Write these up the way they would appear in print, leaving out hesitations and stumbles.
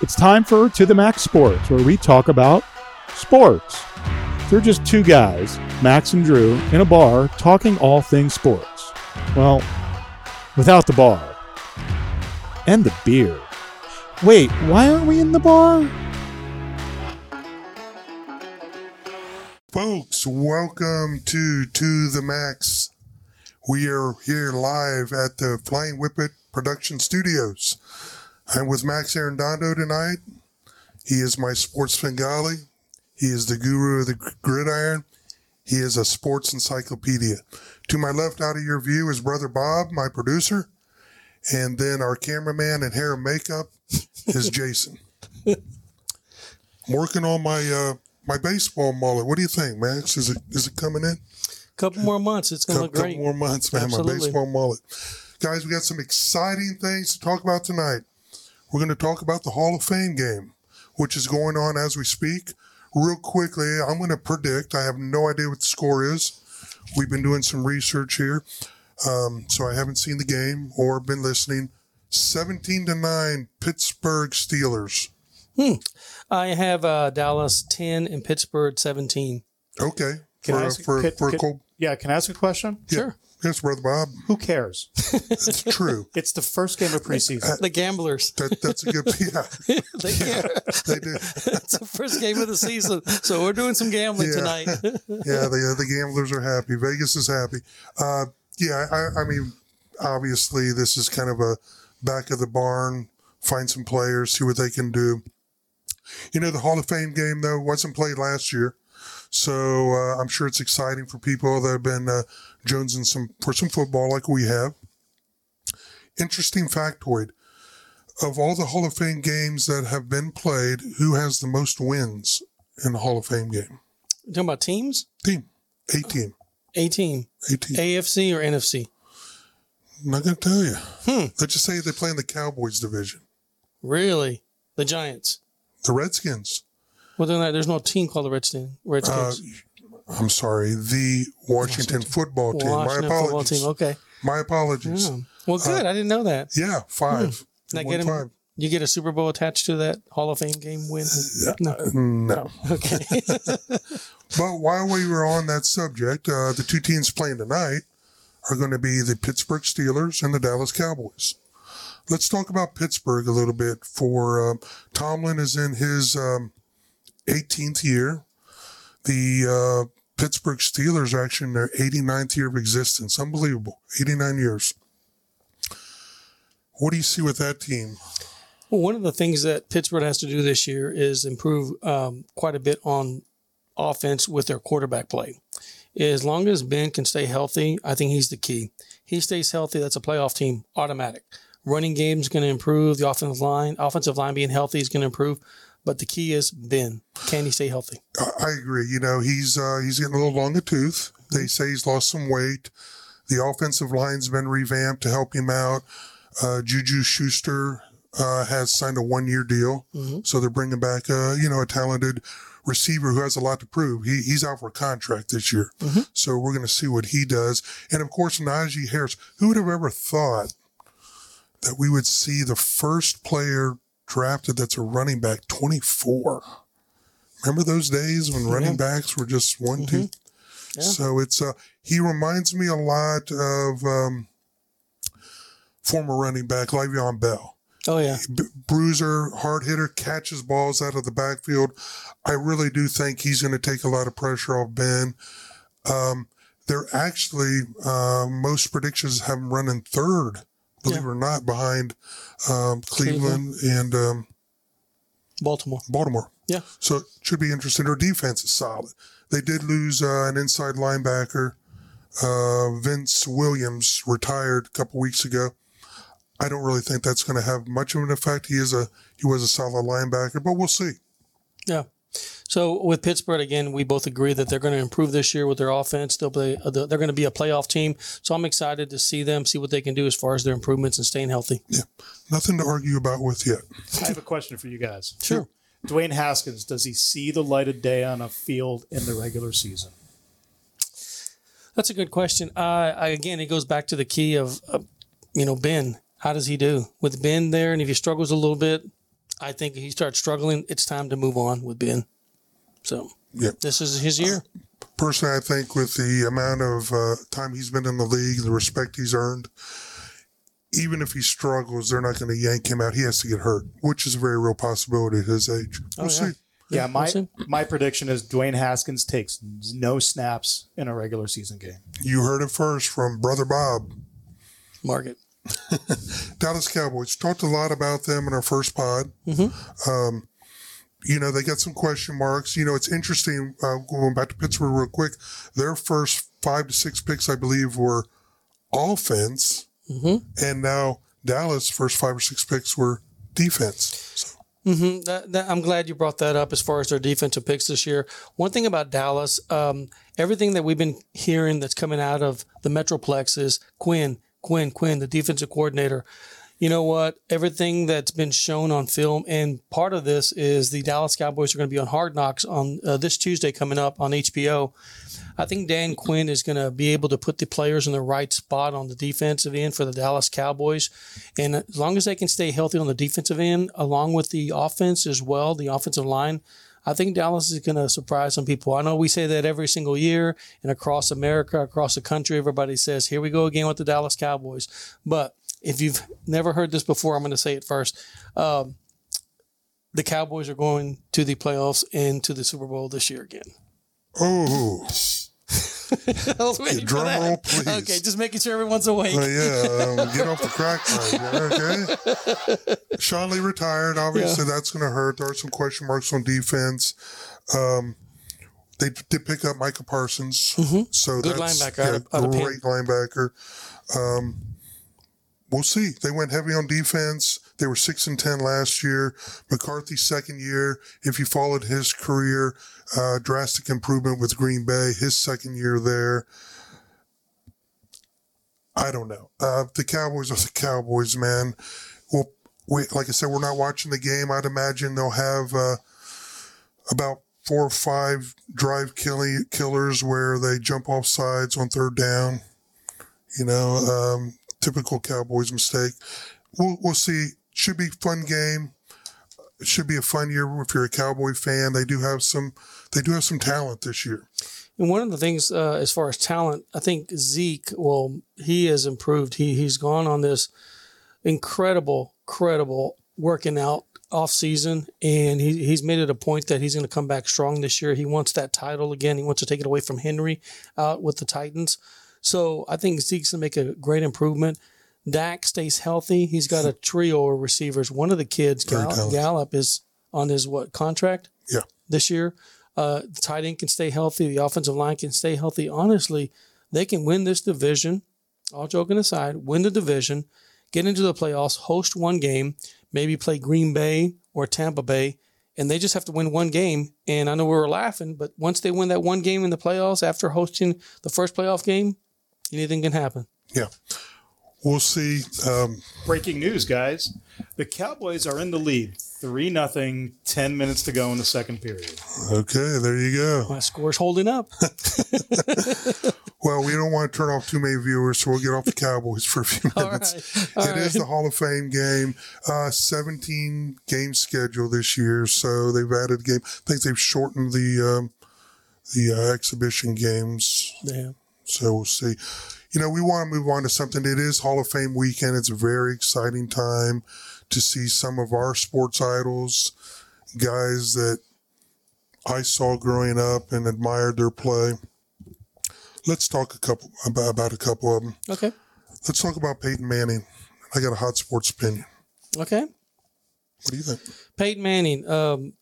It's time for To The Max Sports, where we talk about sports. They're just two guys, Max and Drew, in a bar talking all things sports. Well, without the bar. And the beer. Wait, why aren't we in the bar? Folks, welcome to the Max. We are here live at the Flying Whippet Production Studios. I'm with Max Arandondo tonight. He is my sports Bengali. He is the guru of the gridiron. He is a sports encyclopedia. To my left, out of your view, is Brother Bob, my producer. And then our cameraman and hair and makeup is Jason. I'm working on my baseball mullet. What do you think, Max? Is it coming in? Couple more months. It's going to look great. Couple more months, man. Absolutely. My baseball mullet. Guys, we got some exciting things to talk about tonight. We're going to talk about the Hall of Fame game, which is going on as we speak. Real quickly, I'm going to predict. I have no idea what the score is. We've been doing some research here, so I haven't seen the game or been listening. 17-9, Pittsburgh Steelers. I have Dallas 10 and Pittsburgh 17. Okay. Can I ask a question? Yeah. Sure. Yes, Brother Bob. Who cares? That's true. It's the first game of preseason. The gamblers. That's a good yeah. They care. They do. It's the first game of the season, so we're doing some gambling tonight. The gamblers are happy. Vegas is happy. I mean, obviously, this is kind of a back of the barn, find some players, see what they can do. You know, the Hall of Fame game, though, wasn't played last year. So I'm sure it's exciting for people that have been jonesing for some football like we have. Interesting factoid. Of all the Hall of Fame games that have been played, who has the most wins in the Hall of Fame game? You're talking about teams? Team. A team. AFC or NFC? I'm not going to tell you. Let's just say they play in the Cowboys division. Really? The Giants? The Redskins. Well, there's no team called the Redskins. I'm sorry, the Washington football team. Washington my apologies. Football team. Okay. My apologies. Yeah. Well, good. I didn't know that. Yeah, 5. You get a Super Bowl attached to that Hall of Fame game win? No. Okay. But while we were on that subject, the two teams playing tonight are going to be the Pittsburgh Steelers and the Dallas Cowboys. Let's talk about Pittsburgh a little bit. For Tomlin is in his 18th year. The Pittsburgh Steelers are actually in their 89th year of existence. Unbelievable. 89 years. What do you see with that team? Well, one of the things that Pittsburgh has to do this year is improve quite a bit on offense with their quarterback play. As long as Ben can stay healthy, I think he's the key. He stays healthy, that's a playoff team, automatic. Running game is going to improve. The offensive line being healthy is going to improve. But the key is Ben. Can he stay healthy? I agree. You know, he's getting a little long in the tooth. They say he's lost some weight. The offensive line's been revamped to help him out. Juju Schuster has signed a one-year deal. Mm-hmm. So they're bringing back, a talented receiver who has a lot to prove. He's out for a contract this year. Mm-hmm. So we're going to see what he does. And, of course, Najee Harris. Who would have ever thought that we would see the first player drafted that's a running back, 24. Remember those days when running backs were just 1, 2? Yeah. So it's he reminds me a lot of former running back Le'Veon Bell. Oh yeah, bruiser, hard hitter, catches balls out of the backfield. I really do think he's going to take a lot of pressure off Ben. They're actually most predictions have him running third. Believe it or not, behind Cleveland and Baltimore. Yeah. So it should be interesting. Their defense is solid. They did lose an inside linebacker. Vince Williams retired a couple weeks ago. I don't really think that's going to have much of an effect. He was a solid linebacker, but we'll see. Yeah. So with Pittsburgh, again, we both agree that they're going to improve this year with their offense. They're going to be a playoff team. So I'm excited to see them, see what they can do as far as their improvements and staying healthy. Yeah, nothing to argue about with yet. I have a question for you guys. Sure. Dwayne Haskins, does he see the light of day on a field in the regular season? That's a good question. Again, it goes back to the key of Ben. How does he do? With Ben there, and if he struggles a little bit, I think if he starts struggling, it's time to move on with Ben. So this is his year. Personally, I think with the amount of time he's been in the league, the respect he's earned, even if he struggles, they're not going to yank him out. He has to get hurt, which is a very real possibility at his age. We'll see. Yeah, my prediction is Dwayne Haskins takes no snaps in a regular season game. You heard it first from Brother Bob. Mark it. Dallas Cowboys. Talked a lot about them in our first pod. Mm-hmm. They got some question marks. It's interesting, going back to Pittsburgh real quick, their first 5 to 6 picks, I believe, were offense. Mm-hmm. And now Dallas' first 5 or 6 picks were defense. So. Mm-hmm. I'm glad you brought that up as far as their defensive picks this year. One thing about Dallas, everything that we've been hearing that's coming out of the Metroplex is Quinn, the defensive coordinator. You know what? Everything that's been shown on film, and part of this is the Dallas Cowboys are going to be on Hard Knocks on this Tuesday coming up on HBO. I think Dan Quinn is going to be able to put the players in the right spot on the defensive end for the Dallas Cowboys. And as long as they can stay healthy on the defensive end, along with the offense as well, the offensive line, I think Dallas is going to surprise some people. I know we say that every single year, and across America, across the country, everybody says, here we go again with the Dallas Cowboys. But if you've never heard this before, I'm going to say it first. The Cowboys are going to the playoffs and to the Super Bowl this year again. Oh. Drum roll, please. Okay, just making sure everyone's awake. Get off the crack line. Okay. Sean Lee retired. Obviously, that's going to hurt. There are some question marks on defense. They did pick up Micah Parsons. Mm-hmm. So good linebacker. Great linebacker. We'll see. They went heavy on defense. They were 6-10 last year. McCarthy's second year, if you followed his career, drastic improvement with Green Bay, his second year there. I don't know. The Cowboys are the Cowboys, man. Well, like I said, we're not watching the game. I'd imagine they'll have about 4 or 5 drive killers where they jump off sides on third down. Typical Cowboys mistake. We'll see. Should be a fun game. It should be a fun year if you're a Cowboy fan. They do have some talent this year. And one of the things as far as talent, I think Zeke, he has improved. He's gone on this incredible working out off season, and he's made it a point that he's going to come back strong this year. He wants that title again. He wants to take it away from Henry out with the Titans. So I think Zeke's going to make a great improvement. Dak stays healthy. He's got a trio of receivers. One of the kids, Gallup, is on his contract? Yeah. This year. The tight end can stay healthy. The offensive line can stay healthy. Honestly, they can win this division. All joking aside, win the division, get into the playoffs, host one game, maybe play Green Bay or Tampa Bay, and they just have to win one game. And I know we were laughing, but once they win that one game in the playoffs after hosting the first playoff game, anything can happen. Yeah. We'll see. Breaking news, guys. The Cowboys are in the lead. 3-0, 10 minutes to go in the second period. Okay, there you go. My score's holding up. Well, we don't want to turn off too many viewers, so we'll get off the Cowboys for a few minutes. All right. It is the Hall of Fame game. 17-game schedule this year, so they've added a game. I think they've shortened the exhibition games. Yeah. So we'll see. We want to move on to something. It is Hall of Fame weekend. It's a very exciting time to see some of our sports idols, guys that I saw growing up and admired their play. Let's talk about a couple of them. Okay. Let's talk about Peyton Manning. I got a hot sports opinion. Okay. What do you think? Peyton Manning.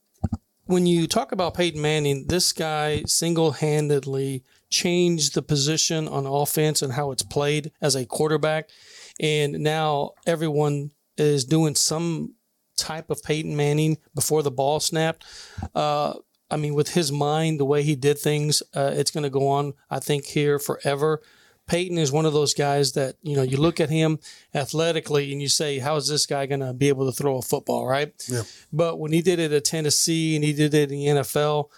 When you talk about Peyton Manning, this guy single-handedly changed the position on offense and how it's played as a quarterback. And now everyone is doing some type of Peyton Manning before the ball snapped. With his mind, the way he did things, it's going to go on, I think, here forever. Peyton is one of those guys that, you look at him athletically and you say, how is this guy going to be able to throw a football, right? Yeah. But when he did it at Tennessee and he did it in the NFL,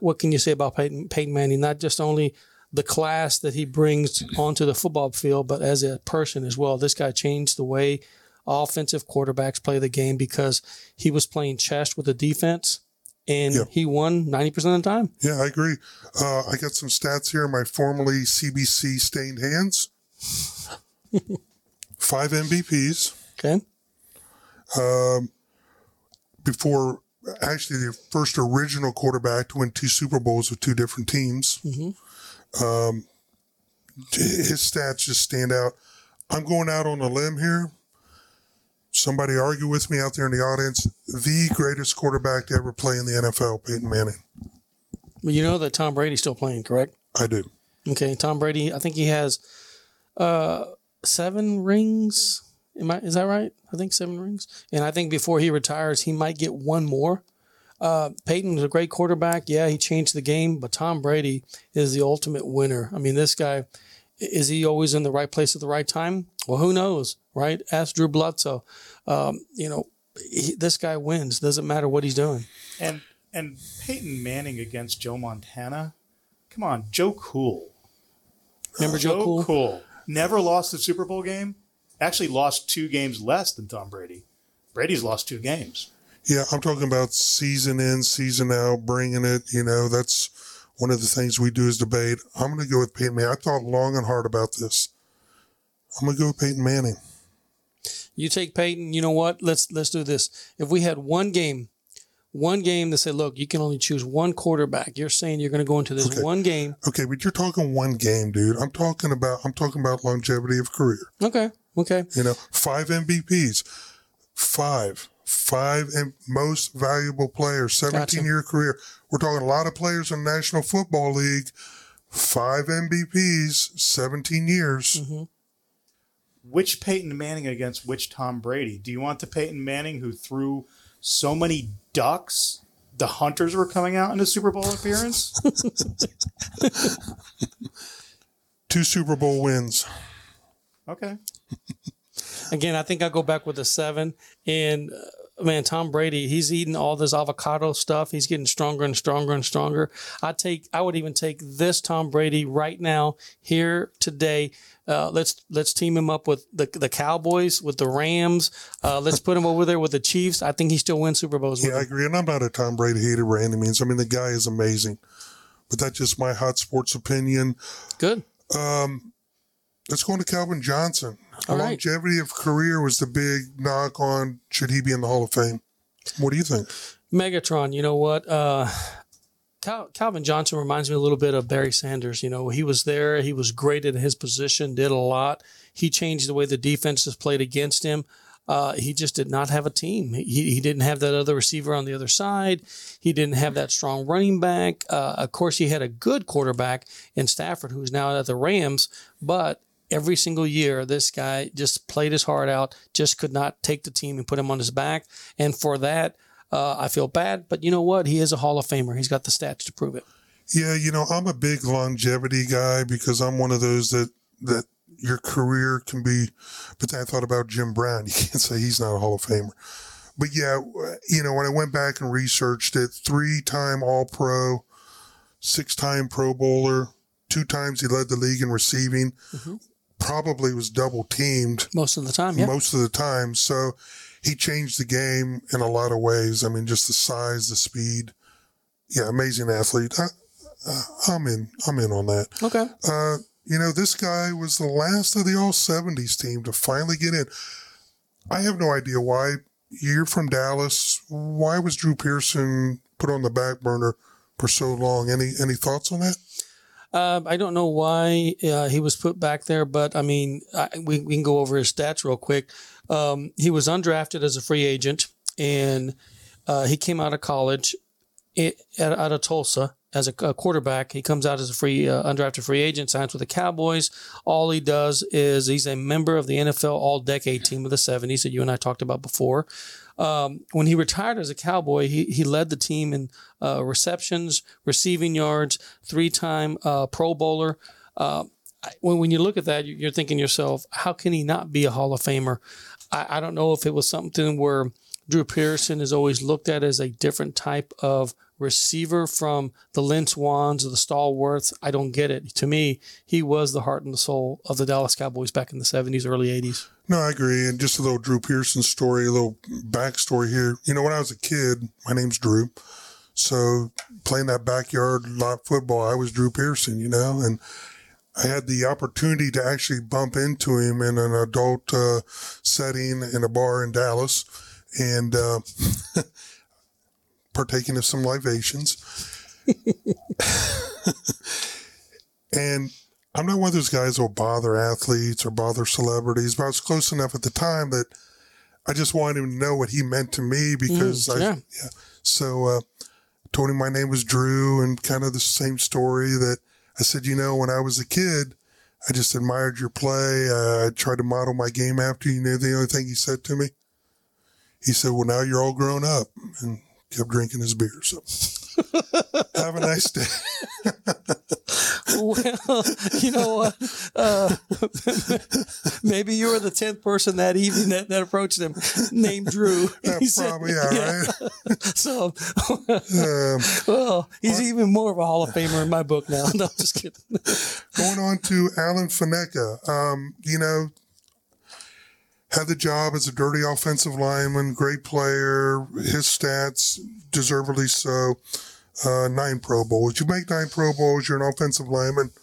what can you say about Peyton Manning? Not just only the class that he brings onto the football field, but as a person as well. This guy changed the way offensive quarterbacks play the game because he was playing chess with the defense, and he won 90% of the time. Yeah, I agree. I got some stats here. My formerly CBC stained hands. 5 MVPs. Okay. Before, actually, the first original quarterback to win 2 Super Bowls with 2 different teams. Mm-hmm. His stats just stand out. I'm going out on a limb here. Somebody argue with me out there in the audience. The greatest quarterback to ever play in the NFL, Peyton Manning. Well, you know that Tom Brady's still playing, correct? I do. Okay, Tom Brady, I think he has 7 rings. Is that right? I think 7 rings. And I think before he retires, he might get 1 more. Peyton is a great quarterback. Yeah, he changed the game, but Tom Brady is the ultimate winner. I mean, this guy, is he always in the right place at the right time? Well, who knows, right? Ask Drew Bledsoe. This guy wins. Doesn't matter what he's doing. And Peyton Manning against Joe Montana. Come on, Joe Cool. Remember Joe Cool? Joe Cool. Never lost the Super Bowl game. Actually lost 2 games less than Tom Brady. Brady's lost 2 games. Yeah, I'm talking about season in, season out, bringing it. You know, that's one of the things we do is debate. I'm going to go with Peyton Manning. I thought long and hard about this. I'm going to go with Peyton Manning. You take Peyton. You know what? Let's do this. If we had one game that said, look, you can only choose one quarterback. You're saying you're going to go into this one game. Okay, but you're talking one game, dude. I'm talking about longevity of career. Okay. You know, 5 MVPs. 5 and most valuable players, 17-year career. We're talking a lot of players in the National Football League. 5 MVPs, 17 years. Mm-hmm. Which Peyton Manning against which Tom Brady? Do you want the Peyton Manning who threw so many ducks the Hunters were coming out in a Super Bowl appearance? 2 Super Bowl wins. Okay. Again, I think I'll go back with a 7. And, man, Tom Brady, he's eating all this avocado stuff. He's getting stronger and stronger and stronger. I would even take this Tom Brady right now, here today. Let's team him up with the Cowboys, with the Rams. Let's put him over there with the Chiefs. I think he still wins Super Bowls. Yeah, I agree. And I'm not a Tom Brady hater by any means. I mean, the guy is amazing. But that's just my hot sports opinion. Good. Let's go into Calvin Johnson. All right. Longevity of career was the big knock on should he be in the Hall of Fame. What do you think? Megatron, you know what? Calvin Johnson reminds me a little bit of Barry Sanders. You know, he was there. He was great at his position, did a lot. He changed the way the defense is played against him. He just did not have a team. He didn't have that other receiver on the other side. He didn't have that strong running back. Of course, he had a good quarterback in Stafford, who's now at the Rams, but every single year, this guy just played his heart out, just could not take the team and put him on his back. And for that, I feel bad. But you know what? He is a Hall of Famer. He's got the stats to prove it. Yeah, you know, I'm a big longevity guy because I'm one of those that your career can be. But then I thought about Jim Brown. You can't say he's not a Hall of Famer. But, yeah, you know, when I went back and researched it, 3-time All-Pro, 6-time Pro Bowler, 2 times he led the league in receiving. Mm-hmm. Probably was double teamed most of the time. Yeah. Most of the time, so he changed the game in a lot of ways. I mean, just the size, the speed. Yeah, amazing athlete. I'm in on that. Okay. You know, this guy was the last of the All 70s team to finally get in. I have no idea why. You're from Dallas. Why was Drew Pearson put on the back burner for so long? Any thoughts on that? I don't know why he was put back there, but, I mean, we can go over his stats real quick. He was undrafted as a free agent, and he came out of college out of Tulsa as a quarterback. He comes out as a undrafted free agent, signs with the Cowboys. All he does is he's a member of the NFL All-Decade Team of the 70s that you and I talked about before. When he retired as a Cowboy, he led the team in receptions, receiving yards, 3-time Pro Bowler. When you look at that, you're thinking to yourself, how can he not be a Hall of Famer? I don't know if it was something where Drew Pearson is always looked at as a different type of receiver from the Lynch Wands or the Stallworths. I don't get it. To me, he was the heart and the soul of the Dallas Cowboys back in the 70s, early 80s. No, I agree. And just a little Drew Pearson story, a little backstory here. You know, when I was a kid, my name's Drew. So playing that backyard lot football, I was Drew Pearson, you know, and I had the opportunity to actually bump into him in an adult setting in a bar in Dallas and partaking of some libations. And I'm not one of those guys who will bother athletes or bother celebrities, but I was close enough at the time that I just wanted him to know what he meant to me because So told him my name was Drew and kind of the same story that I said, you know, when I was a kid, I just admired your play. I tried to model my game after you. You know, the only thing he said to me, he said, well, now you're all grown up, and kept drinking his beer. So have a nice day. Well, you know what? Maybe you were the 10th person that evening that approached him named Drew. Right? So, well, he's even more of a Hall of Famer in my book now. No, just kidding. Going on to Alan Faneca, you know, had the job as a dirty offensive lineman, great player, his stats deservedly so. 9 Pro Bowls. You make 9 Pro Bowls, you're an offensive lineman. I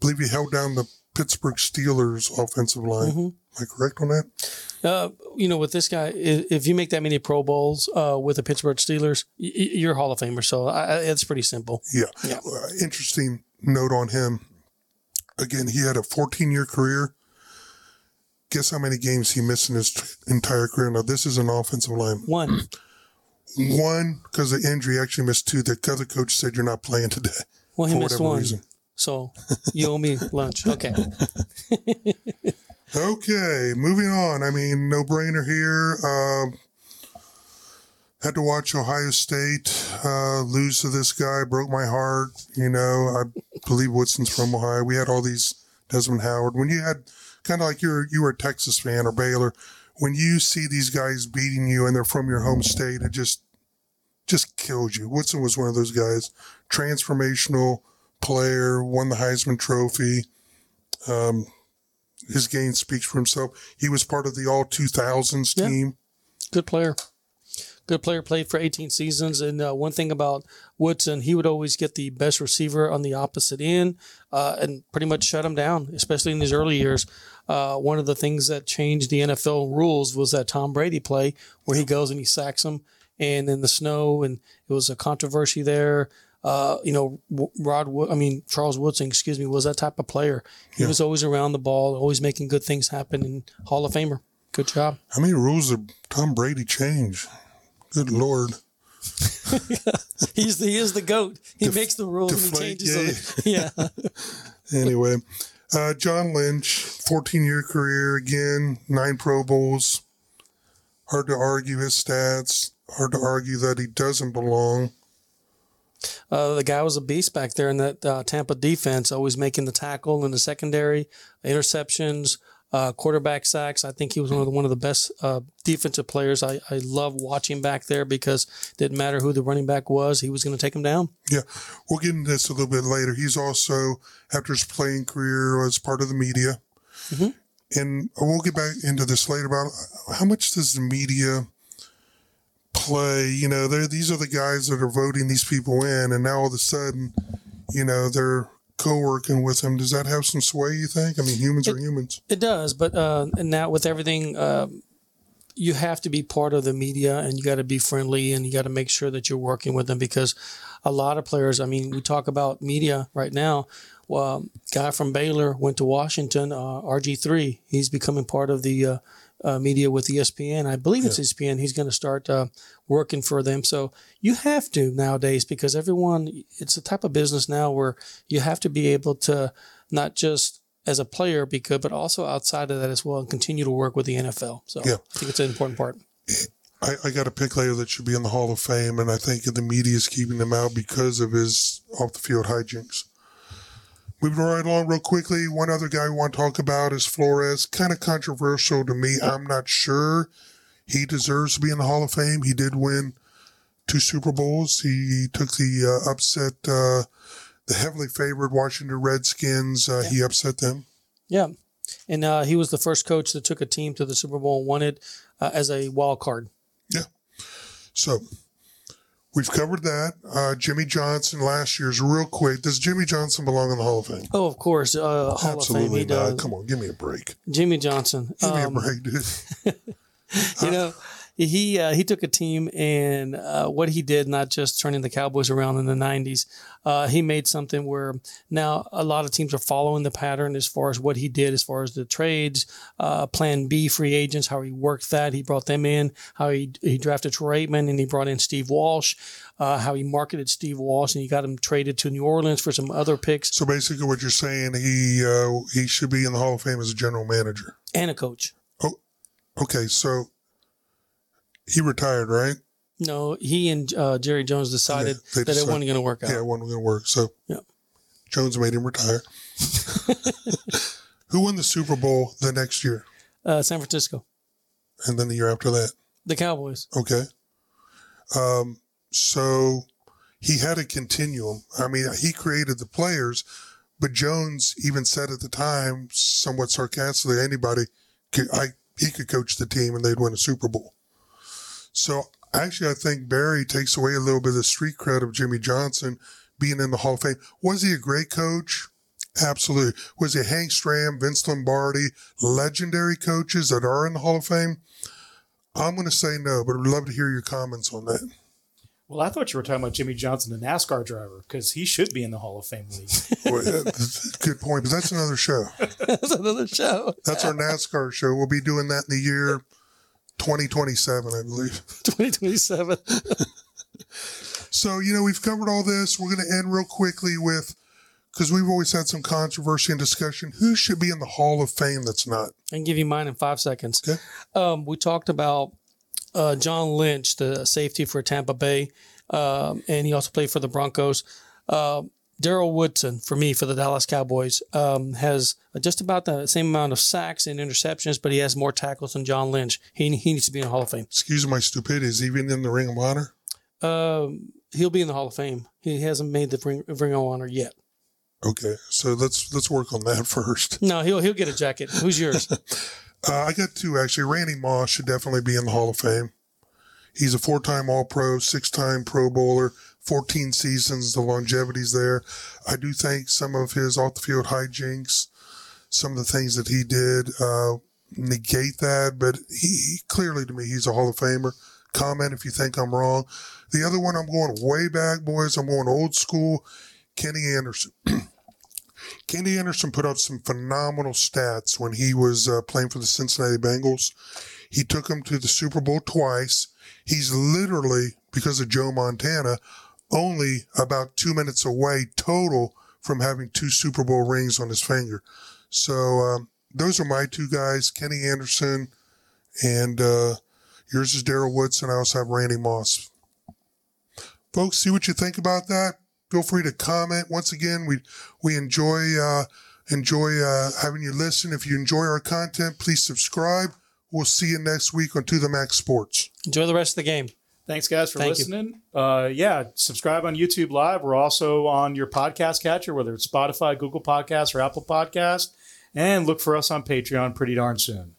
believe you held down the Pittsburgh Steelers offensive line. Mm-hmm. Am I correct on that? You know, with this guy, if you make that many Pro Bowls with the Pittsburgh Steelers, you're a Hall of Famer. So it's pretty simple. Yeah. Interesting note on him. Again, he had a 14-year career. Guess how many games he missed in his entire career? Now, this is an offensive lineman. One, because of injury, actually missed 2. The other coach said, you're not playing today. Well, he missed 1. Reason. So you owe me lunch. Okay. Okay. Moving on. I mean, no brainer here. Had to watch Ohio State lose to this guy. Broke my heart. You know, I believe Woodson's from Ohio. We had all these Desmond Howard. When you had kind of like you were a Texas fan or Baylor, when you see these guys beating you and they're from your home state, it just kills you. Woodson was one of those guys, transformational player, won the Heisman Trophy. His game speaks for himself. He was part of the All-2000s team. Good player, played for 18 seasons. And one thing about Woodson, he would always get the best receiver on the opposite end and pretty much shut him down, especially in his early years. One of the things that changed the NFL rules was that Tom Brady play where he goes and he sacks him and in the snow, and it was a controversy there. You know, Charles Woodson, was that type of player. He was always around the ball, always making good things happen, and Hall of Famer. Good job. How many rules did Tom Brady change? Good Lord. He is the GOAT. He makes the rules and he changes them. Anyway, John Lynch, 14-year career again, 9 Pro Bowls. Hard to argue his stats. Hard to argue that he doesn't belong. The guy was a beast back there in that Tampa defense, always making the tackle in the secondary, interceptions, quarterback sacks. I think he was one of the best defensive players. I love watching back there because it didn't matter who the running back was, he was going to take him down. Yeah, we'll get into this a little bit later. He's also, after his playing career, was part of the media. Mm-hmm. And we'll get back into this later about how much does the media play? You know, these are the guys that are voting these people in, and now all of a sudden, you know, they're co-working with him. Does that have some sway, you think? I mean, humans are humans. It does, but now with everything, you have to be part of the media, and you got to be friendly, and you got to make sure that you're working with them, because a lot of players, I mean, we talk about media right now. Guy from Baylor went to Washington, RG3. He's becoming part of the media with ESPN. I believe it's ESPN. He's going to start working for them. So you have to nowadays, because it's a type of business now where you have to be able to not just as a player, but also outside of that as well, and continue to work with the NFL. So I think it's an important part. I got a pick later that should be in the Hall of Fame, and I think the media is keeping him out because of his off-the-field hijinks. Moving right along real quickly, one other guy we want to talk about is Flores. Kind of controversial to me. I'm not sure He deserves to be in the Hall of Fame. He did win 2 Super Bowls. He took the upset, the heavily favored Washington Redskins. Yeah. He upset them. Yeah. And he was the first coach that took a team to the Super Bowl and won it as a wild card. Yeah. So we've covered that. Jimmy Johnson last year's real quick. Does Jimmy Johnson belong in the Hall of Fame? Oh, of course. Hall Absolutely of Fame. He not. Does. Come on, give me a break. Jimmy Johnson. Give me a break, dude. You know, he took a team and what he did, not just turning the Cowboys around in the 90s, he made something where now a lot of teams are following the pattern as far as what he did, as far as the trades, plan B free agents, how he worked that. He brought them in, how he drafted Troy Aikman and he brought in Steve Walsh, how he marketed Steve Walsh and he got him traded to New Orleans for some other picks. So basically what you're saying, he should be in the Hall of Fame as a general manager. And a coach. Oh, okay, so... He retired, right? No, he and Jerry Jones decided that it wasn't going to work out. Yeah, it wasn't going to work. So Jones made him retire. Who won the Super Bowl the next year? San Francisco. And then the year after that? The Cowboys. Okay. So he had a continuum. I mean, he created the players, but Jones even said at the time, somewhat sarcastically, he could coach the team and they'd win a Super Bowl. So, actually, I think Barry takes away a little bit of the street cred of Jimmy Johnson being in the Hall of Fame. Was he a great coach? Absolutely. Was he Hank Stram, Vince Lombardi, legendary coaches that are in the Hall of Fame? I'm going to say no, but I'd love to hear your comments on that. Well, I thought you were talking about Jimmy Johnson, the NASCAR driver, because he should be in the Hall of Fame league. Well, good point, but that's another show. That's our NASCAR show. We'll be doing that in the year 2027, I believe. 2027. So, you know, we've covered all this. We're going to end real quickly with, because we've always had some controversy and discussion, who should be in the Hall of Fame that's not? I can give you mine in 5 seconds. Okay. We talked about John Lynch, the safety for Tampa Bay, and he also played for the Broncos. Daryl Woodson, for the Dallas Cowboys, has just about the same amount of sacks and interceptions, but he has more tackles than John Lynch. He needs to be in the Hall of Fame. Excuse my stupidity. Is he even in the Ring of Honor? He'll be in the Hall of Fame. He hasn't made the Ring of Honor yet. Okay, so let's work on that first. No, he'll get a jacket. Who's yours? I got two, actually. Randy Moss should definitely be in the Hall of Fame. He's a 4-time All-Pro, 6-time Pro Bowler, 14 seasons, the longevity's there. I do think some of his off-the-field hijinks, some of the things that he did negate that, but he clearly, to me, he's a Hall of Famer. Comment if you think I'm wrong. The other one, I'm going way back, boys. I'm going old school. Kenny Anderson. Kenny Anderson put up some phenomenal stats when he was playing for the Cincinnati Bengals. He took them to the Super Bowl twice. He's literally, because of Joe Montana, only about 2 minutes away total from having 2 Super Bowl rings on his finger. So those are my two guys, Kenny Anderson, and yours is Daryl Woodson. I also have Randy Moss. Folks, see what you think about that. Feel free to comment. Once again, we enjoy having you listen. If you enjoy our content, please subscribe. We'll see you next week on To The Max Sports. Enjoy the rest of the game. Thanks, guys, for listening. Subscribe on YouTube Live. We're also on your podcast catcher, whether it's Spotify, Google Podcasts, or Apple Podcasts. And look for us on Patreon pretty darn soon.